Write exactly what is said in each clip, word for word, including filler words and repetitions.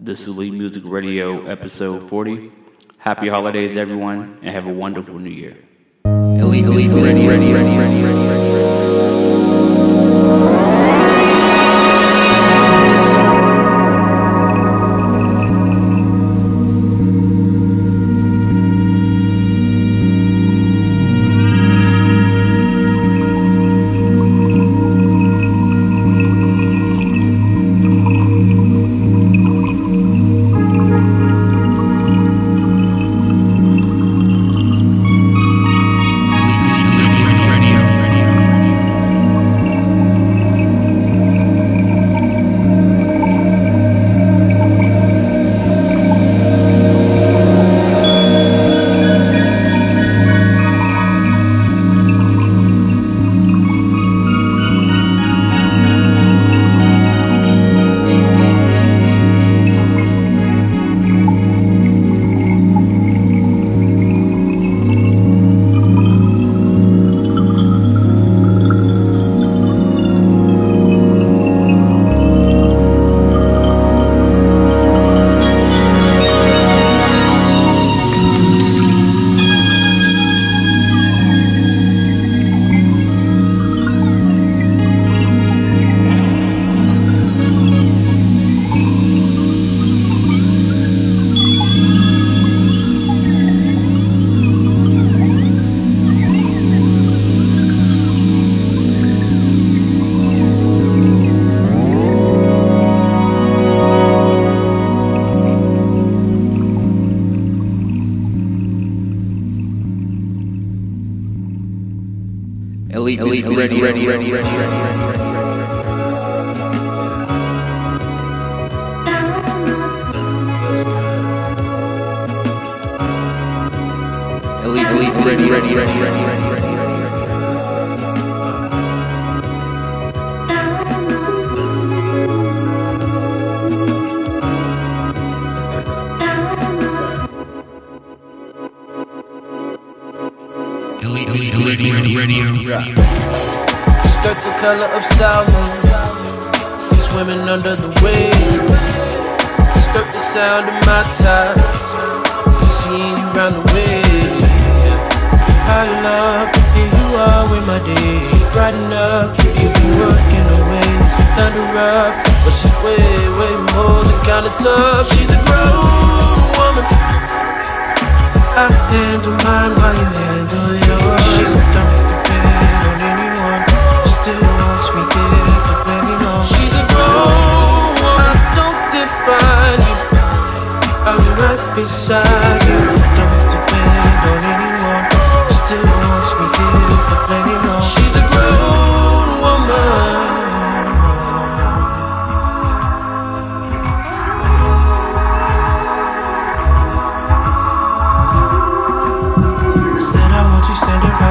This is Elite Muzik Radio, episode forty. Happy holidays, everyone, and have a wonderful new year. Elite Muzik Radio, Radio, Radio, Radio, Radio. Elite, elite, elite, elite, ready, ready, ready, ready, ready, ready. Elite, elite, ready, ready, ready, ready, ready. Skirts the color of silence, swimming under the waves. Skirt the sound of my time, seeing you round the way. I love that you are with my day, riding up, you be working away. She's kind of rough, but she's way, way more than kind of tough. She's a grown woman. I handle mine while you handle yours. She's don't have to depend on anyone. Still wants me there for plenty more. She's a grown woman. Don't define you. I'll be right beside you. Don't have to depend on anyone. Still wants me there for plenty more. She's a grown woman.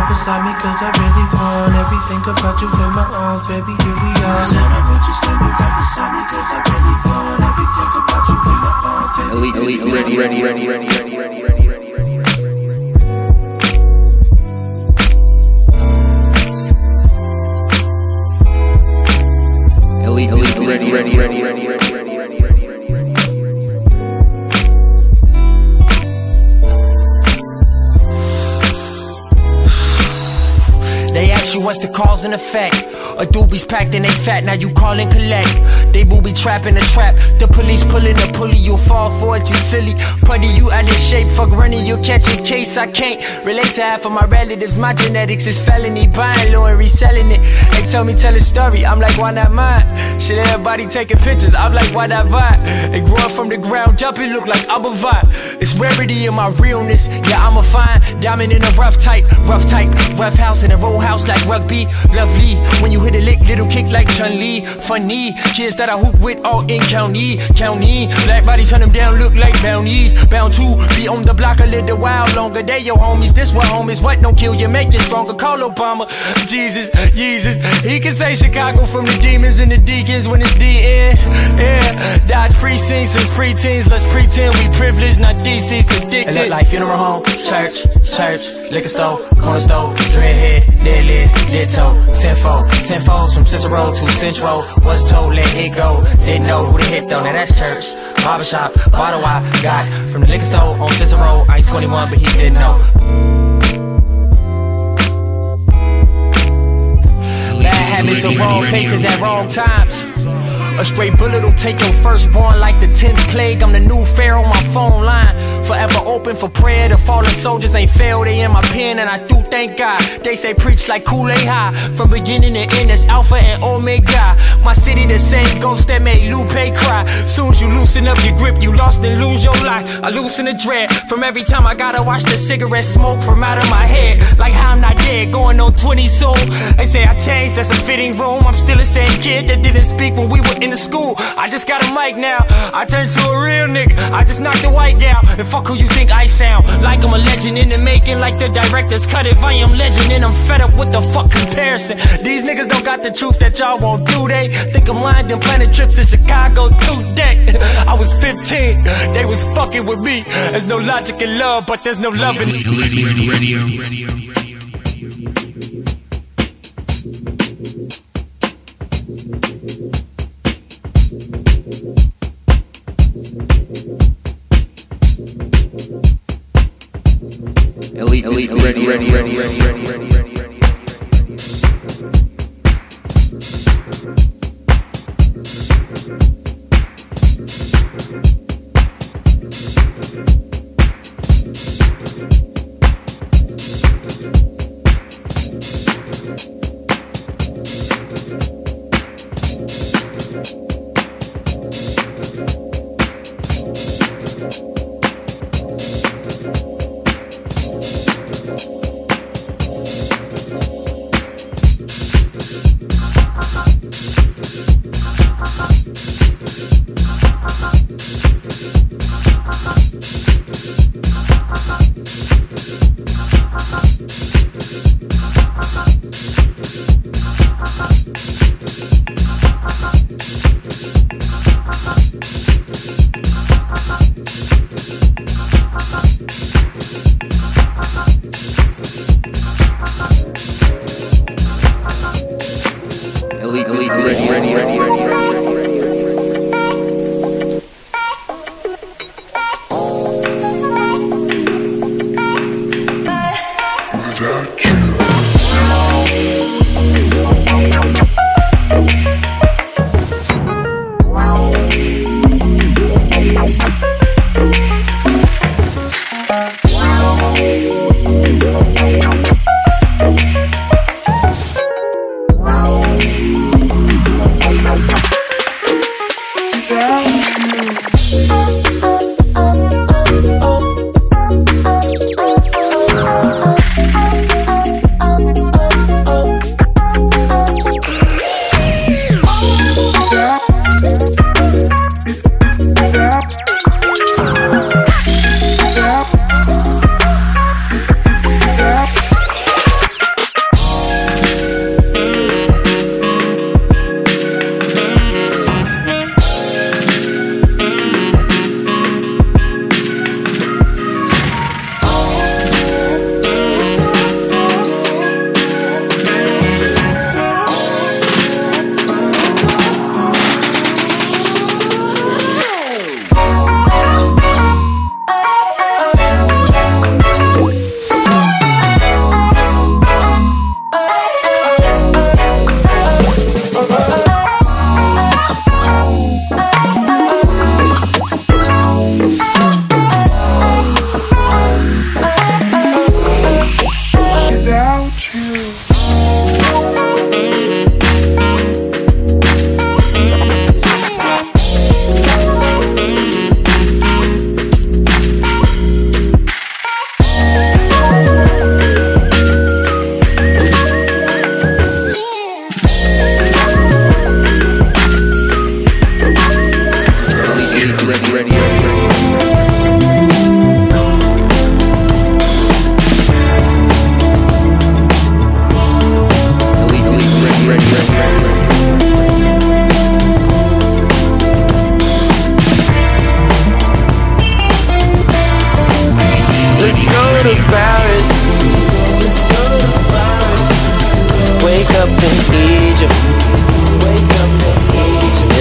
Beside me, cause I really want everything about you in my arms, baby, here we are. Said I want you standing right beside me, cause I really want everything about you in my arms, baby. Elite, elite, ready, ready, ready, ready, ready, ready, ready. Elite, elite, ready, ready, ready, ready, ready. What's the cause and effect? A doobie's packed and they fat, now you call and collect. They booby trapping the trap, the police pulling the pulley. You'll fall for it, you silly putty, you out of shape. Fuck running, you'll catch a case. I can't relate to half of my relatives. My genetics is felony, buying low and reselling it. They tell me tell a story, I'm like why not mine? Shit, everybody taking pictures, I'm like why not vibe? It grew up from the ground up, it look like I'm a vibe. It's rarity in my realness, yeah I'm a fine diamond in a rough type, rough type, rough house in a row house like rugby, lovely, when you hit a lick, little kick like Chun Li, funny, kids that I hoop with all in county, county, black bodies turn them down, look like bounties, bound to be on the block a little while longer, they your homies, this what homies, what don't kill you, make you stronger, call Obama, Jesus, Jesus, he can say Chicago from the demons and the deacons when it's D N, yeah, dodge precincts since preteens, let's pretend we privileged, not D C's addicted. It look like funeral home, church, church, liquor store, corner store, dreadhead, deadlift, dead toe, tenfold, tenfold from Cicero to Centro. Was told, let it go. Didn't know who to hit though. Now that's church, barbershop, bottle I got from the liquor store on Cicero. I ain't twenty-one, but he didn't know. Bad habits of wrong places at wrong times. A straight bullet will take your firstborn like the tenth plague. I'm the new pharaoh, my phone line forever open for prayer. The fallen soldiers ain't failed, they in my pen, and I do thank God. They say preach like Kool-Aid high. From beginning to end, it's alpha and omega. My city the same ghost that made Lupe cry. Soon as you loosen up your grip, you lost and lose your life. I loosen the dread from every time I gotta watch the cigarette smoke from out of my head. Like how I'm not dead, going on twenty soon. They say I changed, that's a fitting room. I'm still the same kid that didn't speak when we were in the school. I just got a mic now, I turned to a real nigga. I just knocked the white gal, and fuck who you think I sound. Like I'm a legend in the making, like the director's cut. If I am legend, and I'm fed up with the fuck comparison. These niggas don't got the truth that y'all won't do. They think I'm lying, then plan a trip to Chicago two-deck. I was fifteen, they was fucking with me. There's no logic in love, but there's no love in radio. Elite, elite, ready, ready, ready, ready, ready, ready, ready.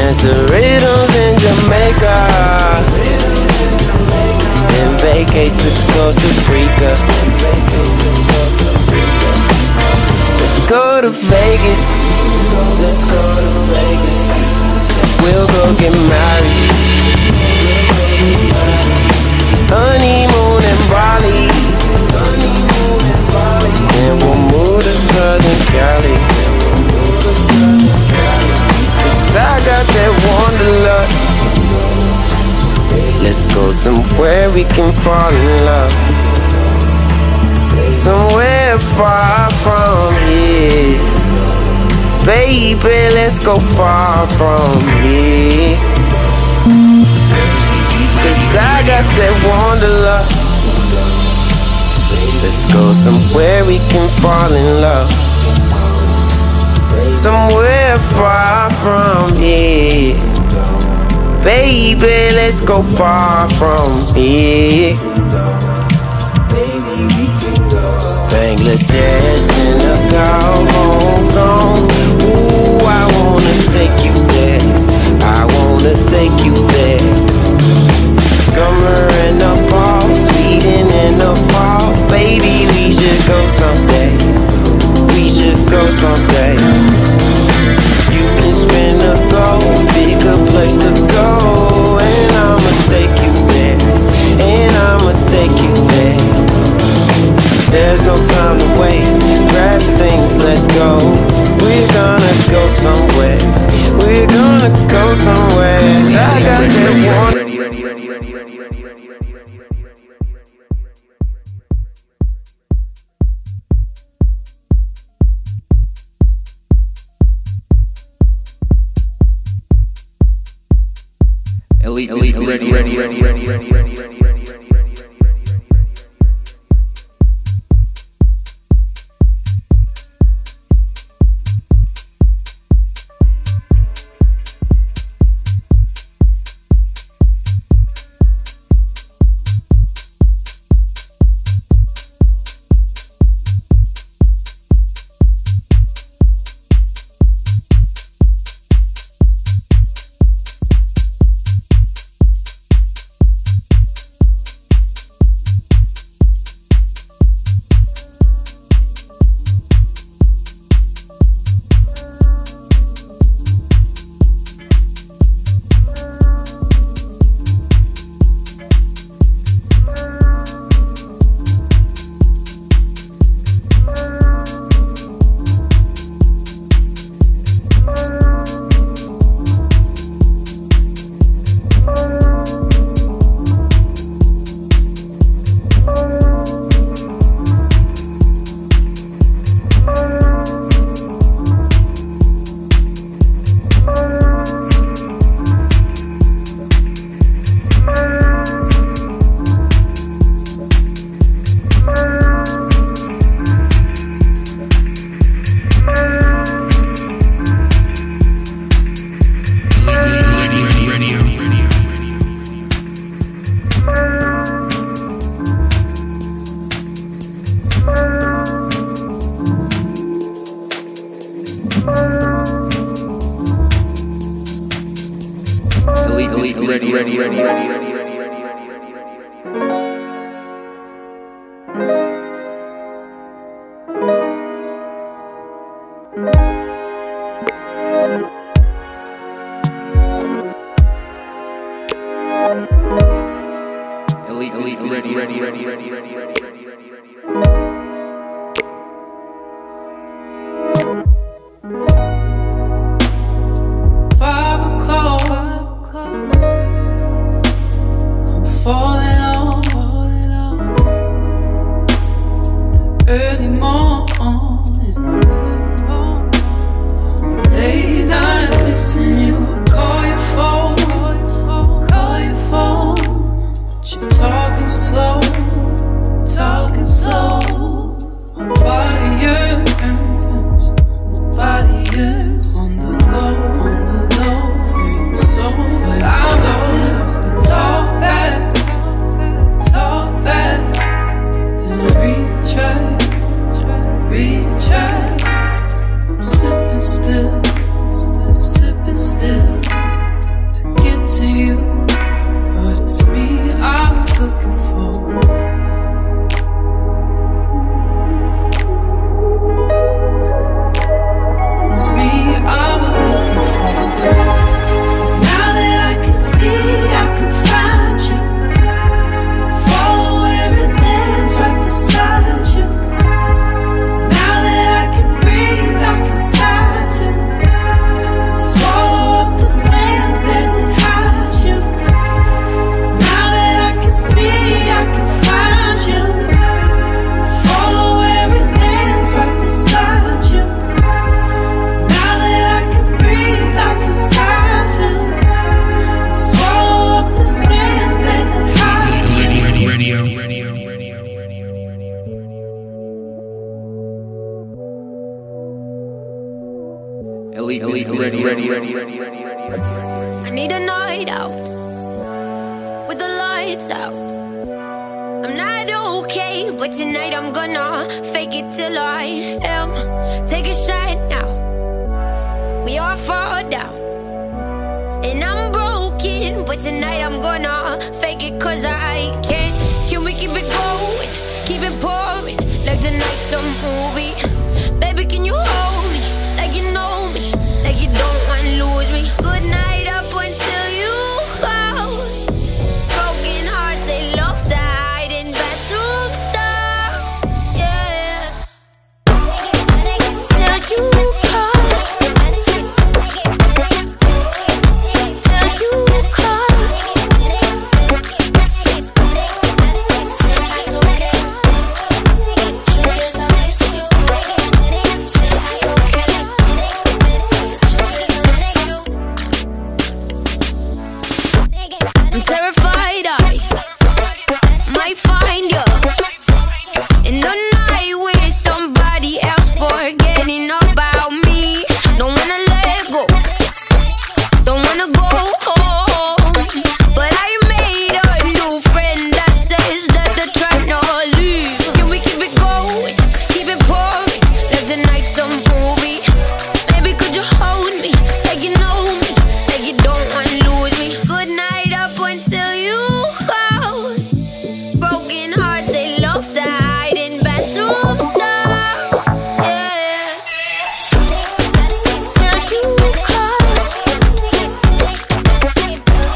It's the riddles in Jamaica. Costa Rica. Let's go to Vegas. Let's go to Vegas. We'll go get married. Honeymoon in Bali. And we'll move to Southern Cali. Cause I got that wanderlust. Let's go somewhere we can fall in love. Somewhere far from here. Baby, let's go far from here. Cause I got that wanderlust. Let's go somewhere we can fall in love. Somewhere far from here. Baby, let's go far from here. Bangladesh, Senegal, Hong Kong. Ooh, I wanna take you there. I wanna take you there. Summer in the fall, Sweden in the fall. Baby, we should go someday. We should go someday. You can spin a gold, pick a place to go. And I'ma take you there. And I'ma take you there. There's no time to waste. Grab things, let's go. We're gonna go somewhere. We're gonna go somewhere. I got that one. Elite, elite, elite, elite, elite, elite, elite, elite, elite. Talking slow, talking slow. Elite Elite Radio. I need a night out with the lights out. I'm not okay, but tonight I'm gonna fake it till I am. Take a shot now. We all fall down, and I'm broken, but tonight I'm gonna fake it 'cause I can. Can we keep it going? Keep it pouring like the night's a movie. Baby, can you hold me like you know me, like you don't wanna lose me? Good night up until you call. Broken hearts, they love to hide in bathroom stuff. Yeah. Till you call, till you call. I'm terrified I might find you in the night with somebody else, forgetting about me. Don't wanna let go, don't wanna go home, but I made a new friend that says that they're trying to leave. Can we keep it going, keep it pouring like the night's a movie? Baby, could you hold me like you know me, like you don't wanna lose me? Good night up until you call. Broken hearts, they love to hide in bathroom stuff. Yeah. Till you call, till you call.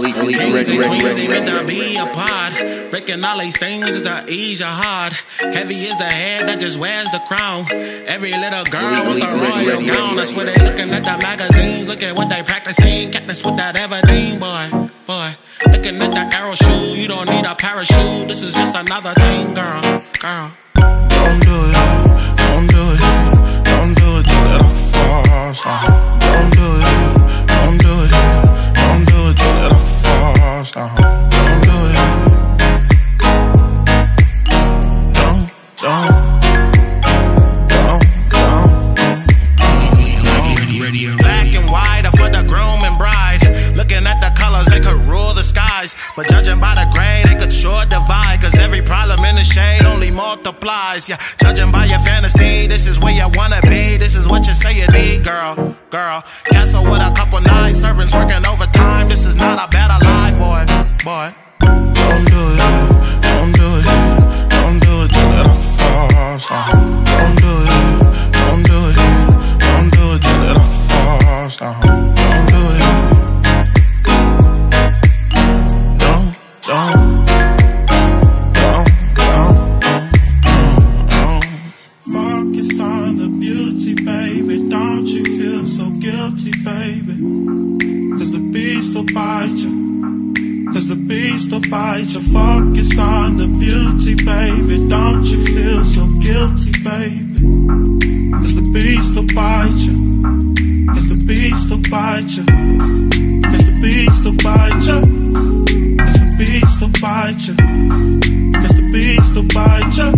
Elite, elite, ready, ready, ready. Be a pod, reckon all these things is to ease your heart. Heavy is the head that just wears the crown. Every little girl wants the royal gown. That's what they looking at the magazines, look at what they practicing. Cactus with that Everdeen, boy, boy. Looking at the arrow shoe, you don't need a parachute. This is just another thing, girl, girl. Don't do it, don't do it, don't do it till it all falls. Don't do it, don't do it, don't do it till it all falls. Don't do it. Don't, don't, don't, don't. Black and white are for the groom and bride. Looking at the colors, they could rule the skies. But judging by the gray, they could sure divide. 'Cause every problem in the shade only multiplies. Yeah, judging by your fantasy, this is where you wanna be. This is what you say you need, girl, girl. Castle with a couple knives, servants working overtime. This is not a better life, boy, boy. Don't do it, don't do it, don't do it till it all falls. Don't do it, don't do it, don't do it till it all falls. Don't do it, don't, don't. Bite your focus on the beauty, baby. Don't you feel so guilty, baby? 'Cause the beast will bite you. 'Cause the beast will bite you. 'Cause the beast will bite you. 'Cause the beast will bite you. 'Cause the beast will bite you.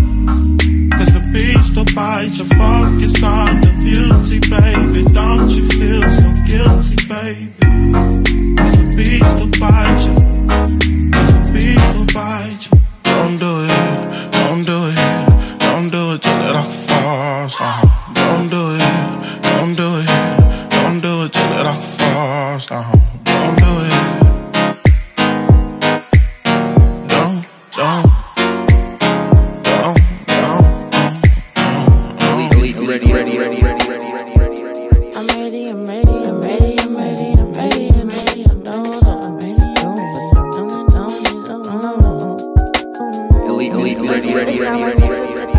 'Cause the beast will bite you. Focus on the beauty, baby. Don't you feel so guilty, baby? 'Cause the beast will bite you. Don't do it, don't do it, don't do it till it all falls. Uh-huh. Don't do it, don't do it, don't do it till it all falls. Uh-huh. Don't do it. Don't, don't, don't, don't, don't, don't. Ready, ready, ready, ready. Ready, ready, ready, ready, ready, ready.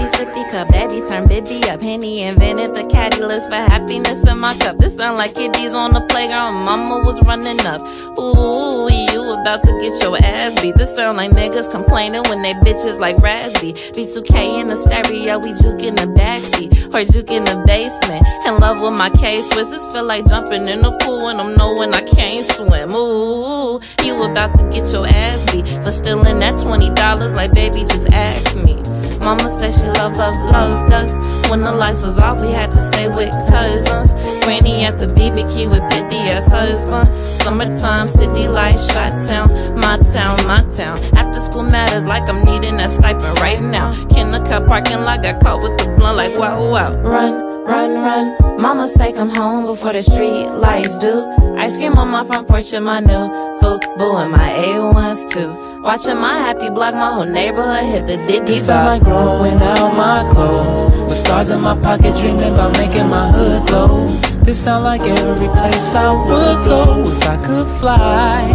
baby sippy cup. Baby turned Bibby up. Henny invented the catalyst for happiness in my cup. This sound like kiddies on the playground. Mama was running up. Ooh, you about to get your ass beat. This sound like niggas complaining when they bitches like Razzie. B two K in the stereo, we juke in the backseat. Or juke in the basement. In love with my case. This feel like jumping in the pool and I'm knowing I can't swim. Ooh, you about to get your ass beat for stealing that twenty dollars like baby just ask me. Mama said she love, love, loved us. When the lights was off, we had to stay with cousins. Granny at the B B Q with Pitty as husband. Summertime, city life, Chi-Town, my town, my town. After school matters like I'm needing that stipend right now. Kennecott parking lot got caught with the blunt like wow, wow. Run, run, run. Mama say come home before the street lights do. Ice cream on my front porch and my new Fubu and my A ones too. Watching my happy block, my whole neighborhood hit the diddy bop. I'm like growing out my clothes, with stars in my pocket, dreaming about making my hood glow. This sound like every place I would go if I could fly.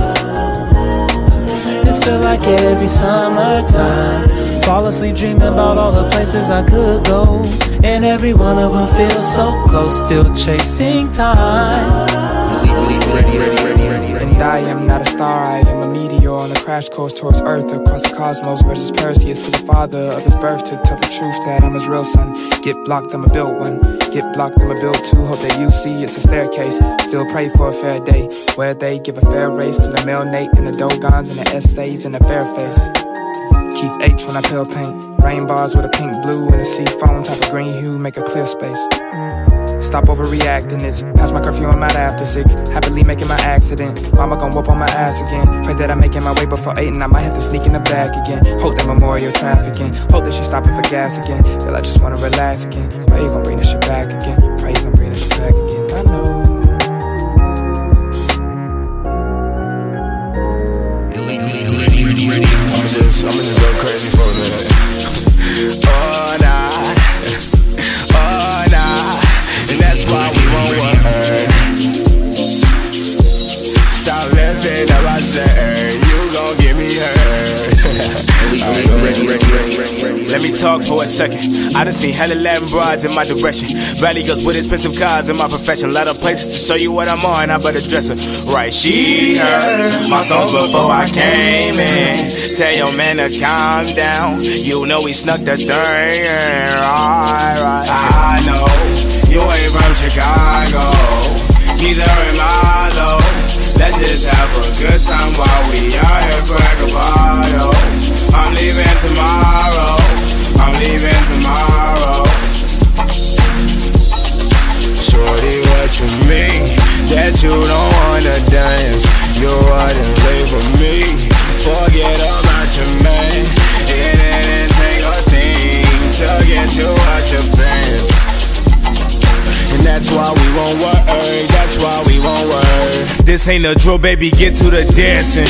This feel like every summertime. Fall asleep dreaming about all the places I could go, and every one of them feels so close, still chasing time. And I am not a star, I am a meteor on a crash course towards Earth. Across the cosmos versus Perseus, to the father of his birth, to tell the truth that I'm his real son. Get blocked, I'm a built one. Get blocked, I'm a built two. Hope that you see it's a staircase. Still pray for a fair day, where they give a fair race to the male Nate and the Dogons and the essays and the fair face. Keith H when I peel paint. Rain bars with a pink blue and a sea foam type of green hue make a clear space. Stop overreacting, it's past my curfew, I'm out after six. Happily making my accident, mama gon' whoop on my ass again. Pray that I'm making my way before eight and I might have to sneak in the back again. Hope that memorial trafficking, hope that she's stopping for gas again. Girl, I just wanna relax again, pray you gon' bring this shit back again. Pray you gon' bring this shit back again, I know. I'm just, I'ma just go crazy for a minute. Oh, nah. And that's why we won't work. Stop living up absurd. You gon' give me her. Let me talk for a second. I done seen hella Latin broads in my direction. Valley girls with expensive cars in my profession. Lot of places to show you what I'm on. I better dress her right. She heard my songs before I came in. Tell your man to calm down. You know he snuck the third. Alright, I know. You ain't from Chicago, neither am I though. Let's just have a good time while we out here crack a bottle. I'm leaving tomorrow, I'm leaving tomorrow. Shorty, what you mean that you don't wanna dance? You wouldn't play for me, forget about your man. It didn't take a thing to get you out your pants. And that's why we won't worry, that's why we won't worry. This ain't a drill, baby, get to the dancing.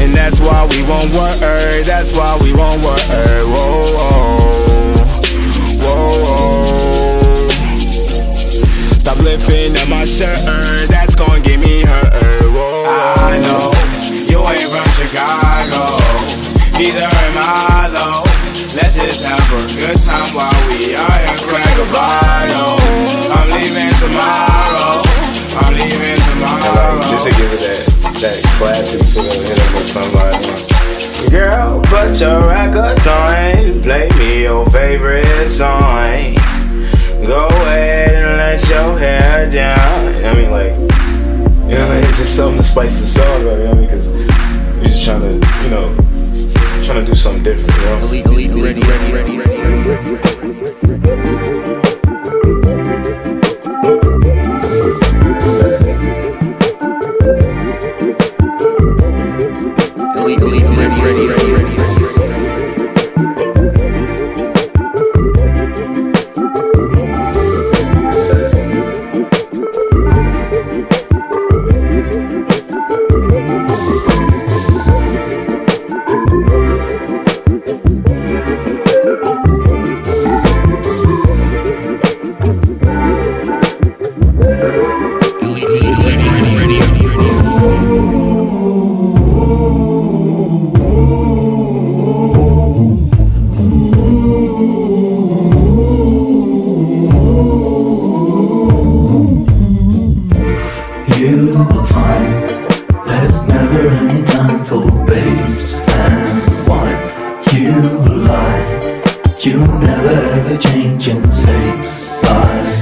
And that's why we won't worry, that's why we won't worry. Whoa, whoa, whoa, whoa. Stop lifting up my shirt, that's gon' give me hurt. Whoa, I know, you ain't from Chicago, neither am I though. Let's just have a good time while we are here crack a bottle. I'm leaving tomorrow, I'm leaving tomorrow. Like, just to give it that, that classic feel, hit up with somebody. Girl, put your records on, play me your favorite song. Go ahead and let your hair down. I mean, like, you know, it's just something to spice the song up, you know, because we're just trying to, you know, trying to do something different, you know? Elite, elite, ready, ready, ready, ready, ready, elite, elite, ready, ready, ready, ready. Thank you. anytime for babes and wine. You lie, you never ever change and say bye.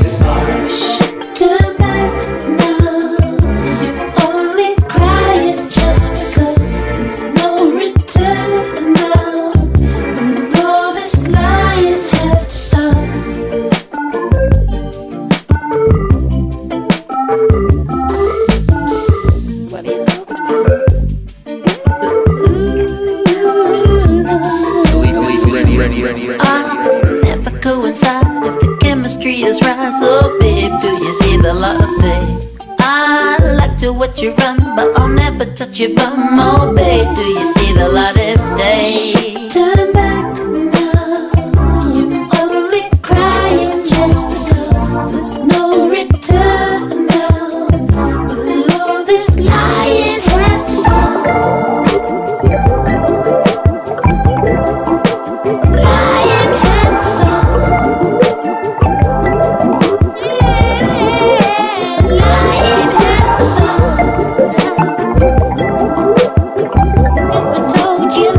You run, but I'll never touch your bum. Oh, babe, do you see the light of day? Turn back now, you only crying just because there's no return now. But all this lying has to stop. Lying has to stop. Yeah, lying has to stop. I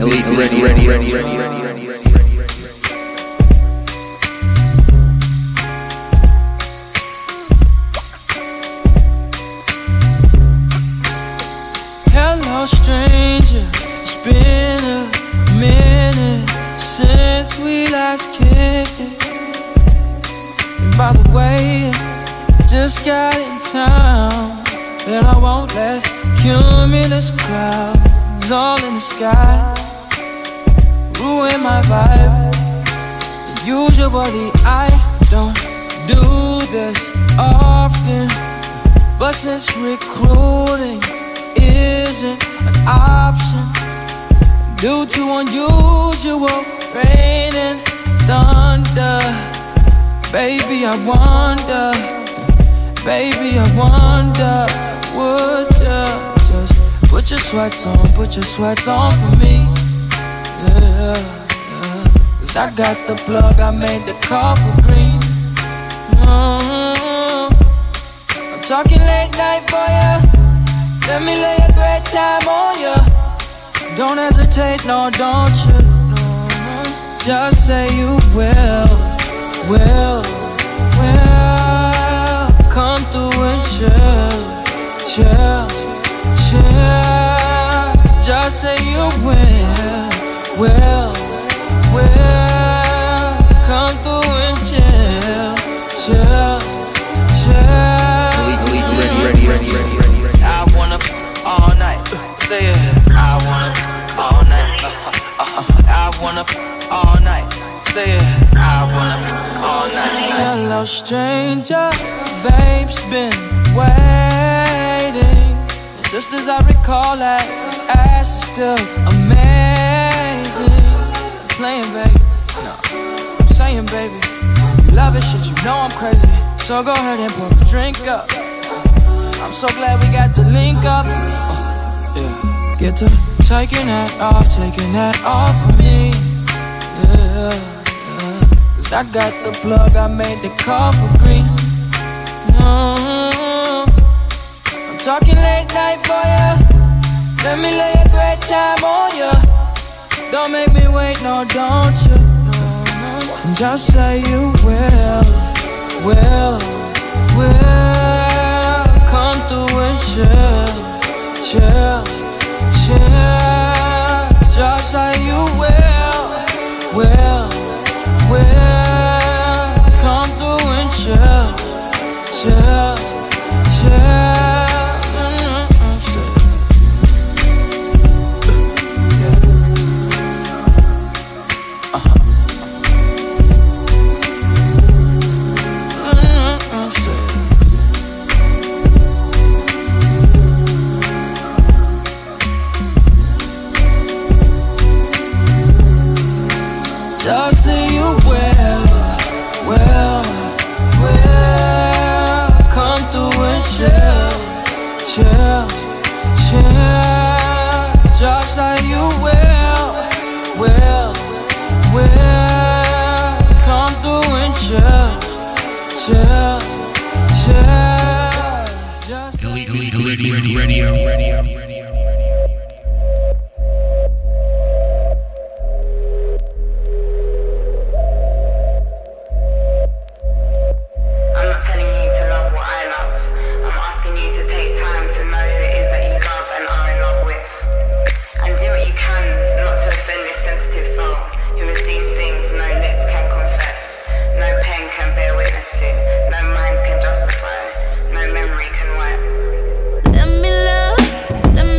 Elite Muzik Radio. Ready, ready, ready, ready. Stranger, it's been a minute since we last kicked it. And by the way, I just got in town, and I won't let cumulus clouds all in the sky ruin my vibe. And usually I don't do this often, but since recruiting isn't an option due to unusual rain and thunder, baby, I wonder, baby, I wonder, would you just put your sweats on, put your sweats on for me, yeah, yeah. 'Cause I got the plug, I made the call for green, mm-hmm. I'm talking late night for ya. Let me lay a great time on ya. Don't hesitate, no, don't you, no, no. Just say you will, will, will. Come through and chill, chill, chill. Just say you will, will, will. Come through and chill, chill, chill. Ready, ready, ready, ready, ready. I wanna f- all night, say it. I wanna f- all night, uh-huh, uh-huh. I wanna f- all night, say it. I wanna f- all night. Hello stranger, vape's been waiting, and just as I recall that, ass is still amazing. I'm playing baby, no, I'm saying baby, you love it shit, you know I'm crazy. So go ahead and pour a drink up, I'm so glad we got to link up, uh, yeah. Get to taking that off, taking that off for me, yeah, yeah. 'Cause I got the plug, I made the call for green, mm-hmm. I'm talking late night for ya. Let me lay a great time on ya. Don't make me wait, no, don't you, no, no. Just say you will, will, will. Come through and chill, chill, chill. Just like you will, will, will. Come through and chill, chill, chill. Uh-huh. Let me love, let me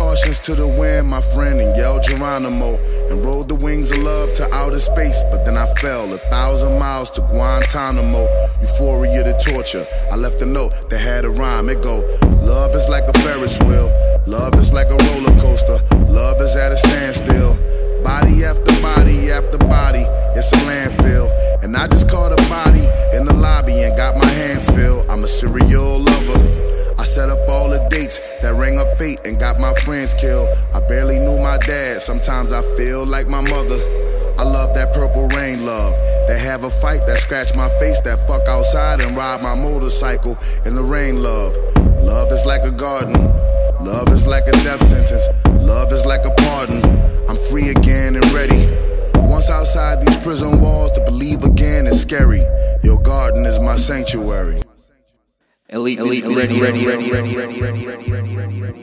cautions to the wind, my friend, and yelled Geronimo, and rode the wings of love to outer space. But then I fell a thousand miles to Guantanamo. Euphoria to torture, I left a note that had a rhyme. It go, love is like a Ferris wheel, love is like a roller coaster, love is at a standstill. Body after body after body, it's a landfill. And I just caught a body in the lobby and got my hands filled. I'm a serial lover, I set up all the dates that rang up fate and got my friends killed. I barely knew my dad, sometimes I feel like my mother. I love that purple rain love, that have a fight, that scratch my face, that fuck outside and ride my motorcycle in the rain love. Love is like a garden, love is like a death sentence, love is like a pardon. I'm free again and ready. Once outside these prison walls, to believe again is scary. Your garden is my sanctuary. Elite, elite, ready, ready, ready, ready, ready, ready, ready, ready, ready, ready, ready.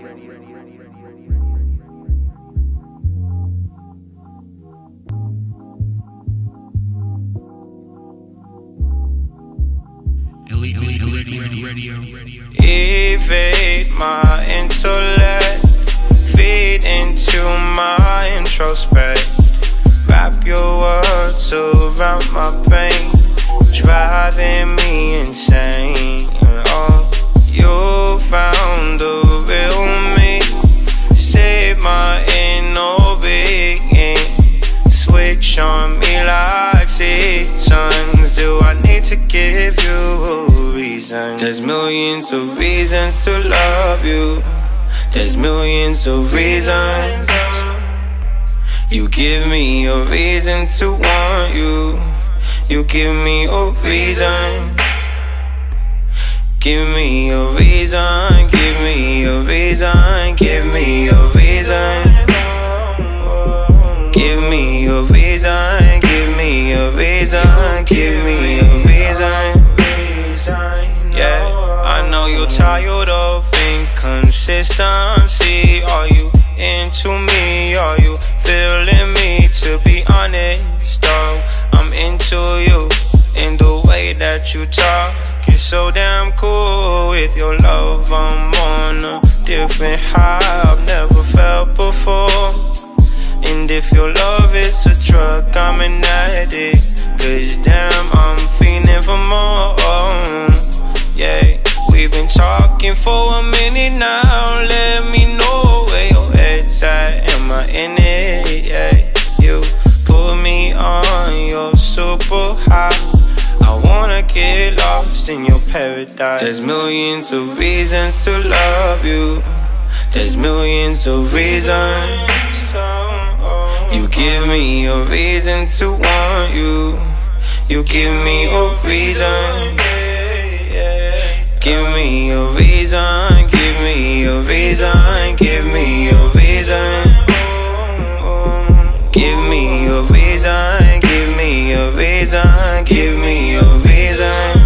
Evade my intellect, feed into my introspect. Wrap your words around my pain, driving me insane. Oh, you found the real me, save my inner being. Switch on me like seasons. Do I need to give you? There's millions of reasons to love you. There's millions of reasons. You give me a reason to want you. You give me a reason. Give me a reason. Give me a reason. Give me a reason. Give me a reason. Give me a reason. Give me a reason. Yeah, I know you're tired of inconsistency. Are you into me? Are you feeling me? To be honest, dog, I'm into you. In the way that you talk, you're so damn cool. With your love, I'm on a different high I've never felt before. And if your love is a drug, I'm an addict. Cause damn, I'm fiending for more. Yeah, we've been talking for a minute now. Let me know where your head's at. Am I in it? Yeah, you put me on your super high. I wanna get lost in your paradise. There's millions of reasons to love you. There's millions of reasons. You give me a reason to want you. You give me a reason. Give me a reason, give me a reason, give me a reason. Give me a reason, give me a reason, give me a reason.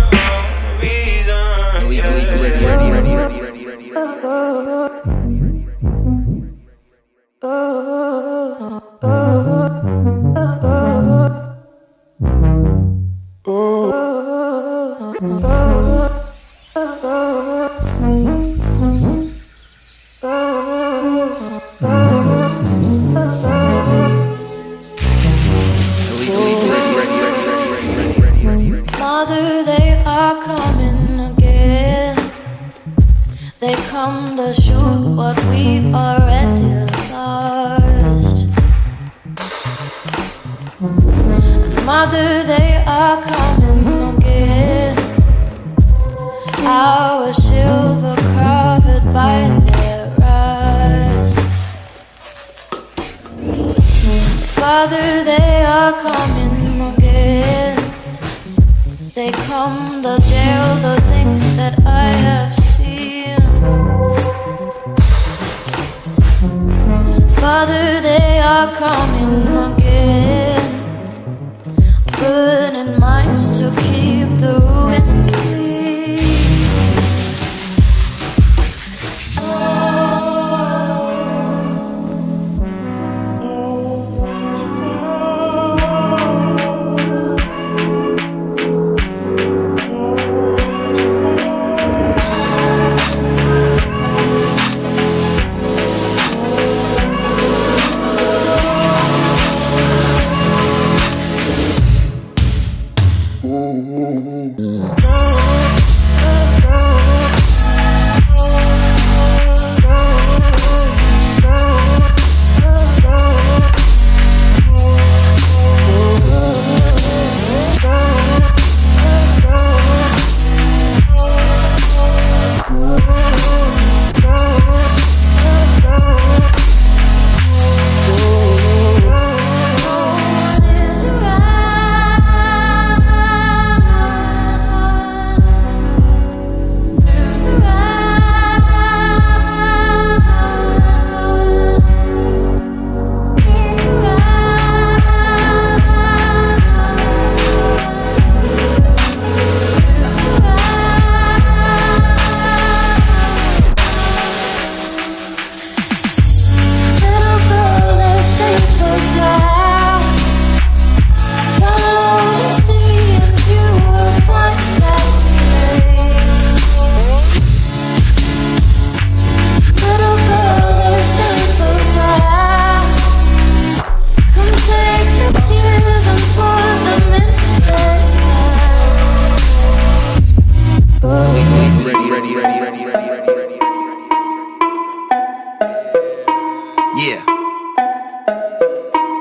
Yeah.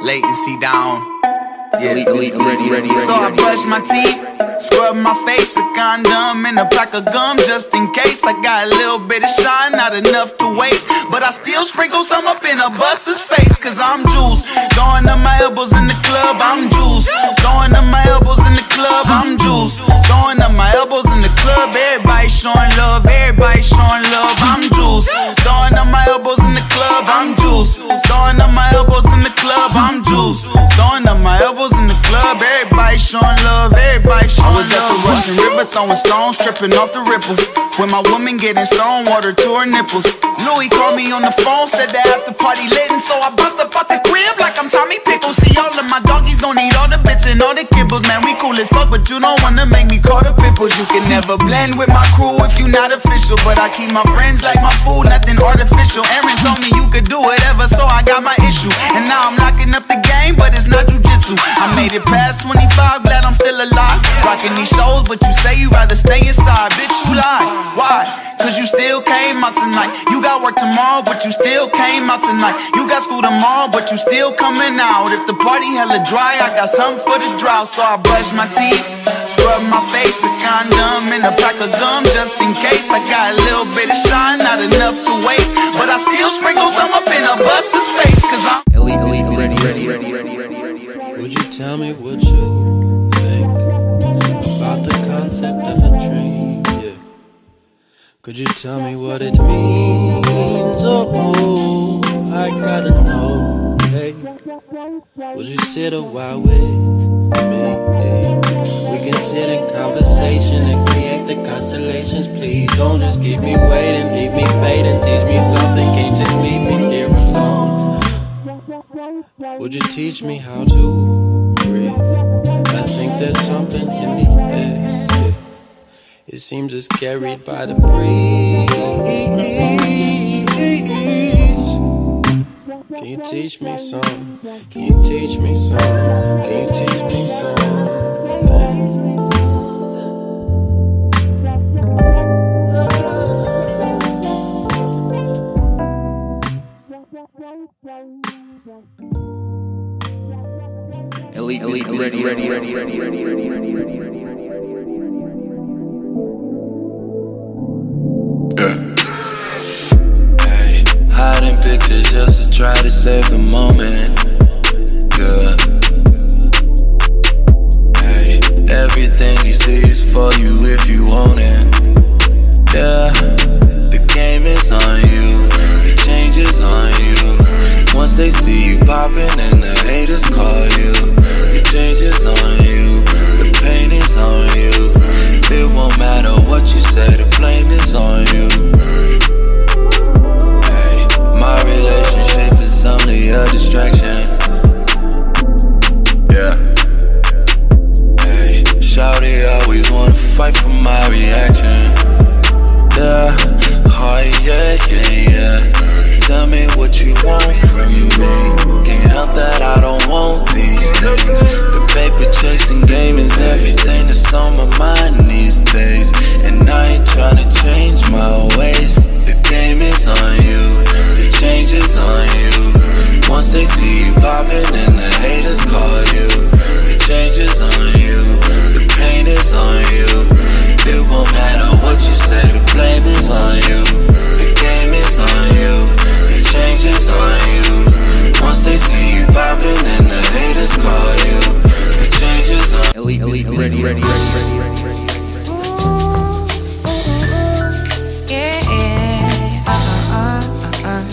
Latency down. Yeah. Elite, elite, elite, elite, so I brush my teeth, scrub my face, a condom and a block of gum just in case. I got a little bit of shine, not enough to waste, but I still sprinkle some up in a bus's face. Cause I'm juiced, throwing up my elbows in the club, I'm juiced. Throwing up my elbows in the club, I'm juiced. Throwing up my elbows in the club, everybody showing love, everybody showing love, I'm juiced. Throwing up my elbows in the club, I'm juiced. Throwing up my elbows in the club, I'm juiced. Throwing up my elbows in the club, everybody showing love, everybody showing love. I was at the Russian River throwing stones, tripping off the ripples. When my woman getting stone water to her nipples. Louis called me on the phone, said the after party lit, and so I bust up out the crib like I'm Tommy Pickles. See, all of my doggies don't eat all the bits and all the kibbles. Man, we cool as fuck, but you don't wanna make me call the pimples. You can never blend with my crew if you not official, but I keep my friends like my food, nothing artificial. Aaron told me you could do whatever, so I got my issue, and now I'm locking up the game, but it's not jujitsu. I made it past twenty-five, glad I'm still alive. Rocking these shows, but you say you'd rather stay inside. Bitch, you lie. Why? Cause you still came out tonight. You got work tomorrow, but you still came out tonight. You got school tomorrow, but you still coming out. If the party hella dry, I got something for the drought. So I brush my teeth, scrub my face, a condom and a pack of gum just in case. I got a little bit of shine, not enough to waste, but I still sprinkle some up in a bus's face. Cause I'm Elite, elite, ready, ready, ready, ready, ready. Would you tell me what you think about the concept of a dream? Yeah. Could you tell me what it means? Oh, oh, I gotta know. Hey, would you sit a while with me? Hey, we can sit in conversation and create the constellations. Please don't just keep me waiting, keep me fading, teach me something. Can't just leave me here alone. Would you teach me how to breathe? I think there's something in the air. It seems it's carried by the breeze. Can you teach me some? Can you teach me some? Can you teach me some? Elite, elite, ready, ready, ready, ready, ready, ready, ready, ready, ready, ready, ready. Hey, hiding pictures just to try to save the moment. Yeah. Hey, everything you see is for you if you want it. Yeah, the game is on you, the change is on you. Once they see you poppin' and the haters call you, the change is on you, the pain is on you. It won't matter what you say, the blame is on you. Hey, my relationship is only a distraction. Yeah. Hey, shawty always wanna fight for my reaction. Yeah, oh yeah, yeah, yeah. Tell me what you want from me. Can't help that I don't want these things. The paper chasing game is everything that's on my mind these days. And I ain't tryna change my ways. The game is on you, the change is on you. Once they see you poppin' and the haters call you, the change is on you, the pain is on you. It won't matter what you say, the blame is on you. The game is on you, changes on you. Once they see you poppin' and the haters call you, the changes on you. Elite, elite, elite, ready, ready, ready, ready, ready, ready. Ooh, yeah, yeah. Uh, uh, uh, uh.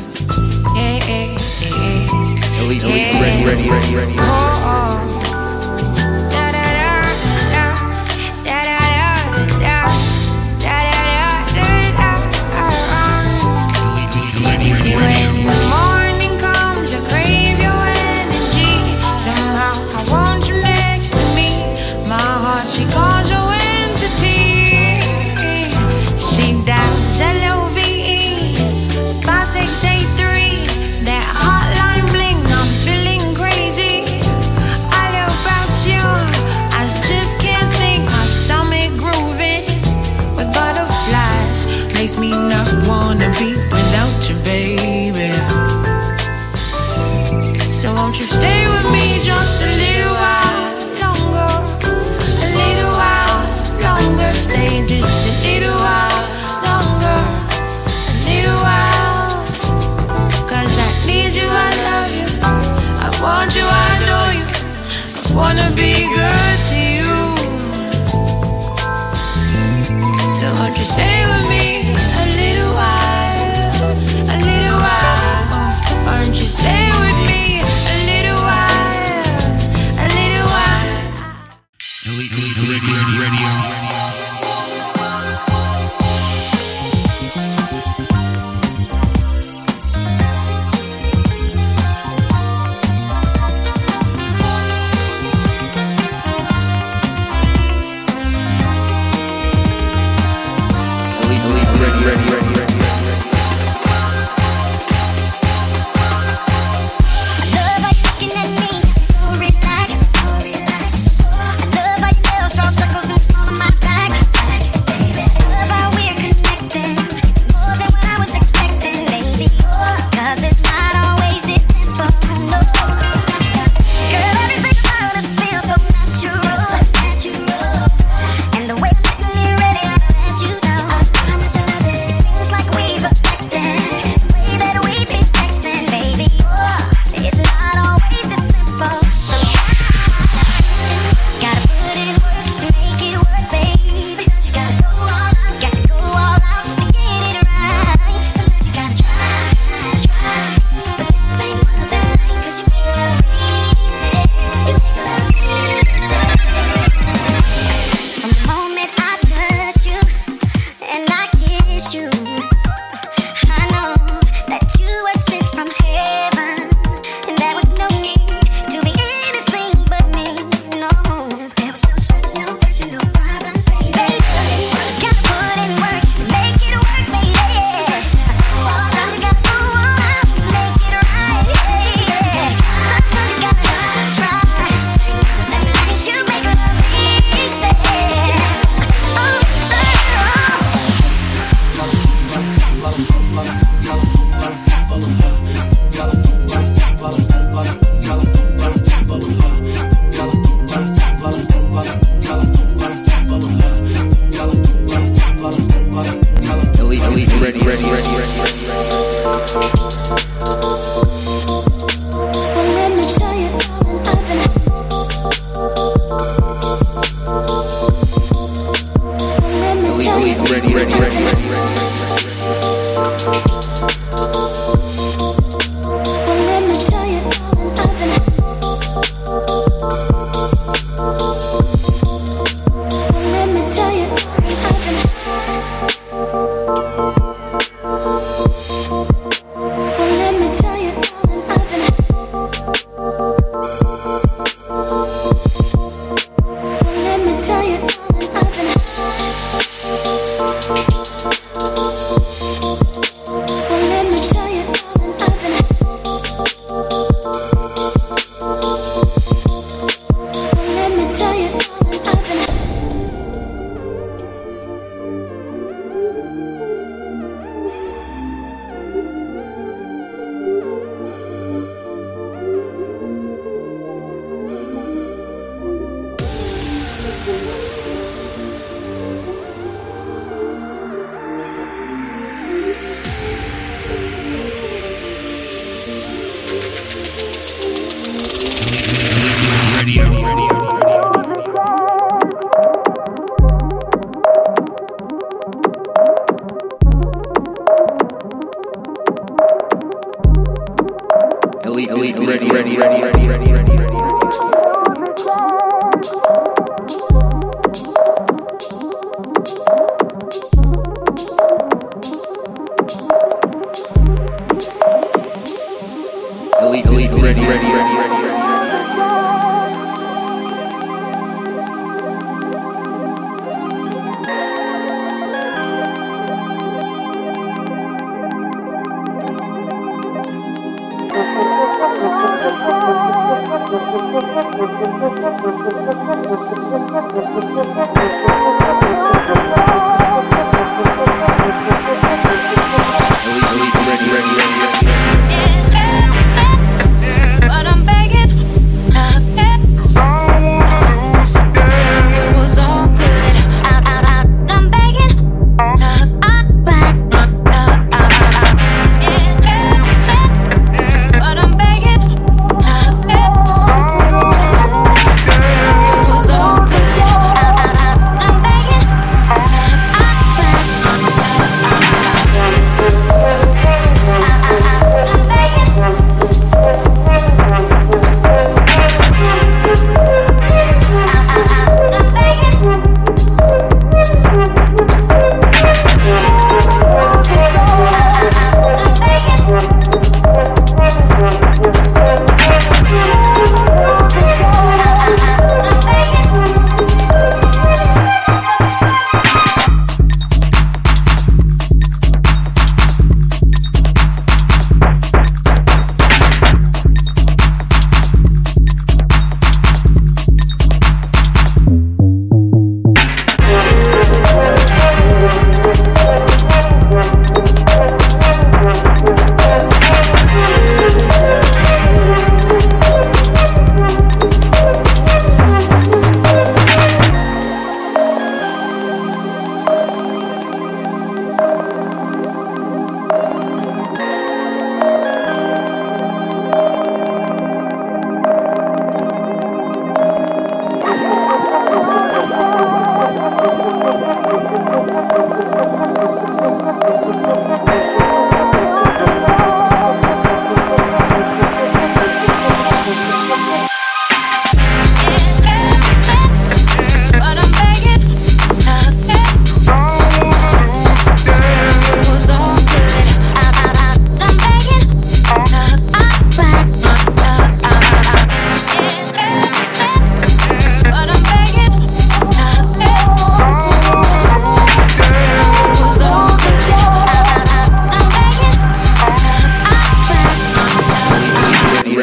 Yeah, yeah, yeah. Elite, elite, ready, ready, ready, ready. Oh, oh. six eight three, that hotline bling, I'm feeling crazy. I wanna be good to you. So won't you stay with me a little while, a little while? Won't you stay with me a little while, a little while? Elite Muzik Radio.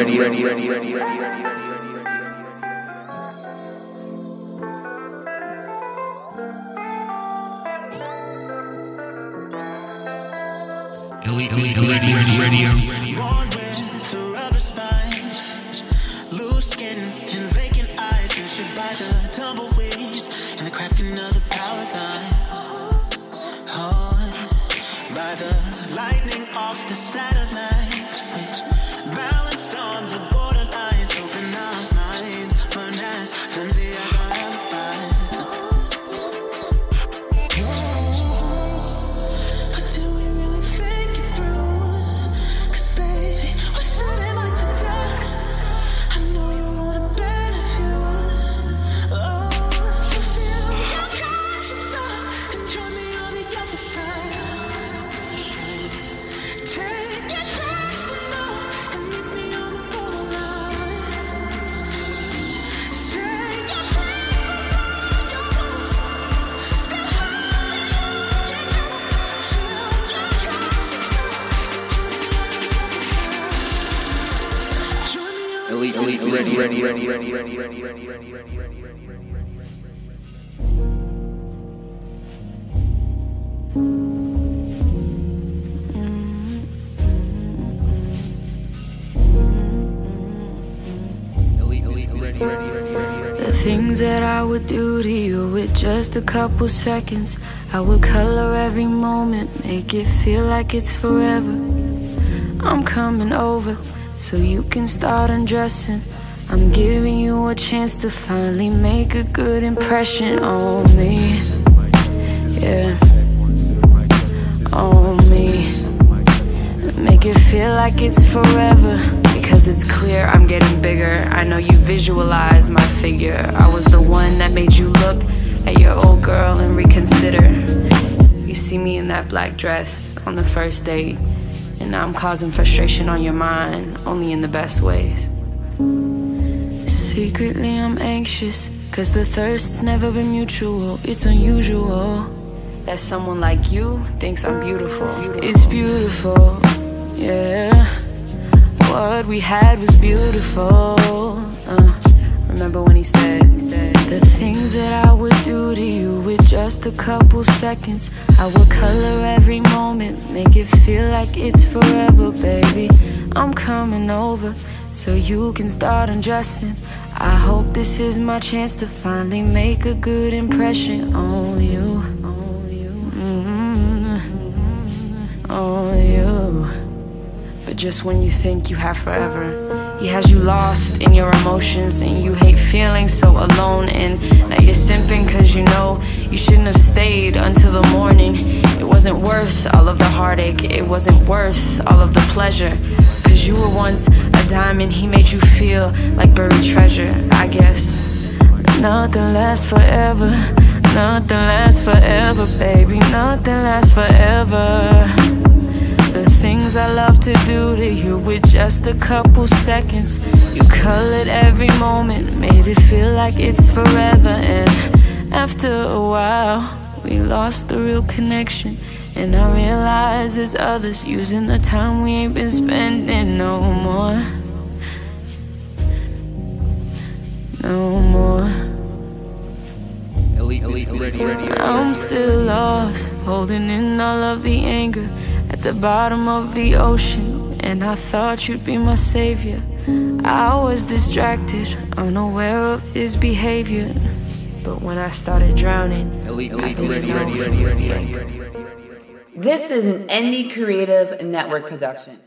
Radio. Elite Muzik Radio. Born with a rubber spine, loose skin and vacant eyes, nurtured by the tumbleweeds and the cracking of the power lines. Hung by the lightning off the satellites, balanced on the borderlines, open our minds, burn as flimsy as our alibis. But do we really think it through? 'Cause baby, we're sitting like the ducks. I know you want a better view. Oh, you feel your conscience up and join me on the other side. Take it personal and meet me on the borderline. Say you're free from all your wounds. Still hoping you can go. Feel your conscience and join me on the other side. Join me on Elite Elite Ready Ready Ready Ready Ready Ready Ready Ready Ready Ready Ready The things that I would do to you with just a couple seconds. I would color every moment, make it feel like it's forever. I'm coming over so you can start undressing. I'm giving you a chance to finally make a good impression on me. Yeah, on me. Make it feel like it's forever. Because it's clear I'm getting bigger. I know you visualize my figure. I was the one that made you look at your old girl and reconsider. You see me in that black dress on the first date, and now I'm causing frustration on your mind, only in the best ways. Secretly I'm anxious, 'cause the thirst's never been mutual. It's unusual that someone like you thinks I'm beautiful. It's beautiful, yeah. What we had was beautiful. uh, Remember when he said, said the things that I would do to you with just a couple seconds. I would color every moment, make it feel like it's forever. Baby, I'm coming over so you can start undressing. I hope this is my chance to finally make a good impression on you. On you, mm-hmm. On you. But just when you think you have forever, he has you lost in your emotions, and you hate feeling so alone. And now you're simping 'cause you know you shouldn't have stayed until the morning. It wasn't worth all of the heartache, it wasn't worth all of the pleasure. 'Cause you were once a diamond, he made you feel like buried treasure. I guess nothing lasts forever, nothing lasts forever, baby, nothing lasts forever. The things I love to do to you with just a couple seconds. You colored every moment, made it feel like it's forever. And after a while, we lost the real connection. And I realized there's others using the time we ain't been spending no more. No more. Elite, elite, elite, elite. I'm still lost, holding in all of the anger. At the bottom of the ocean, and I thought you'd be my savior. I was distracted, unaware of his behavior. But when I started drowning, elite, elite, elite, elite, elite, elite, elite. This is an Indie Creative Network production.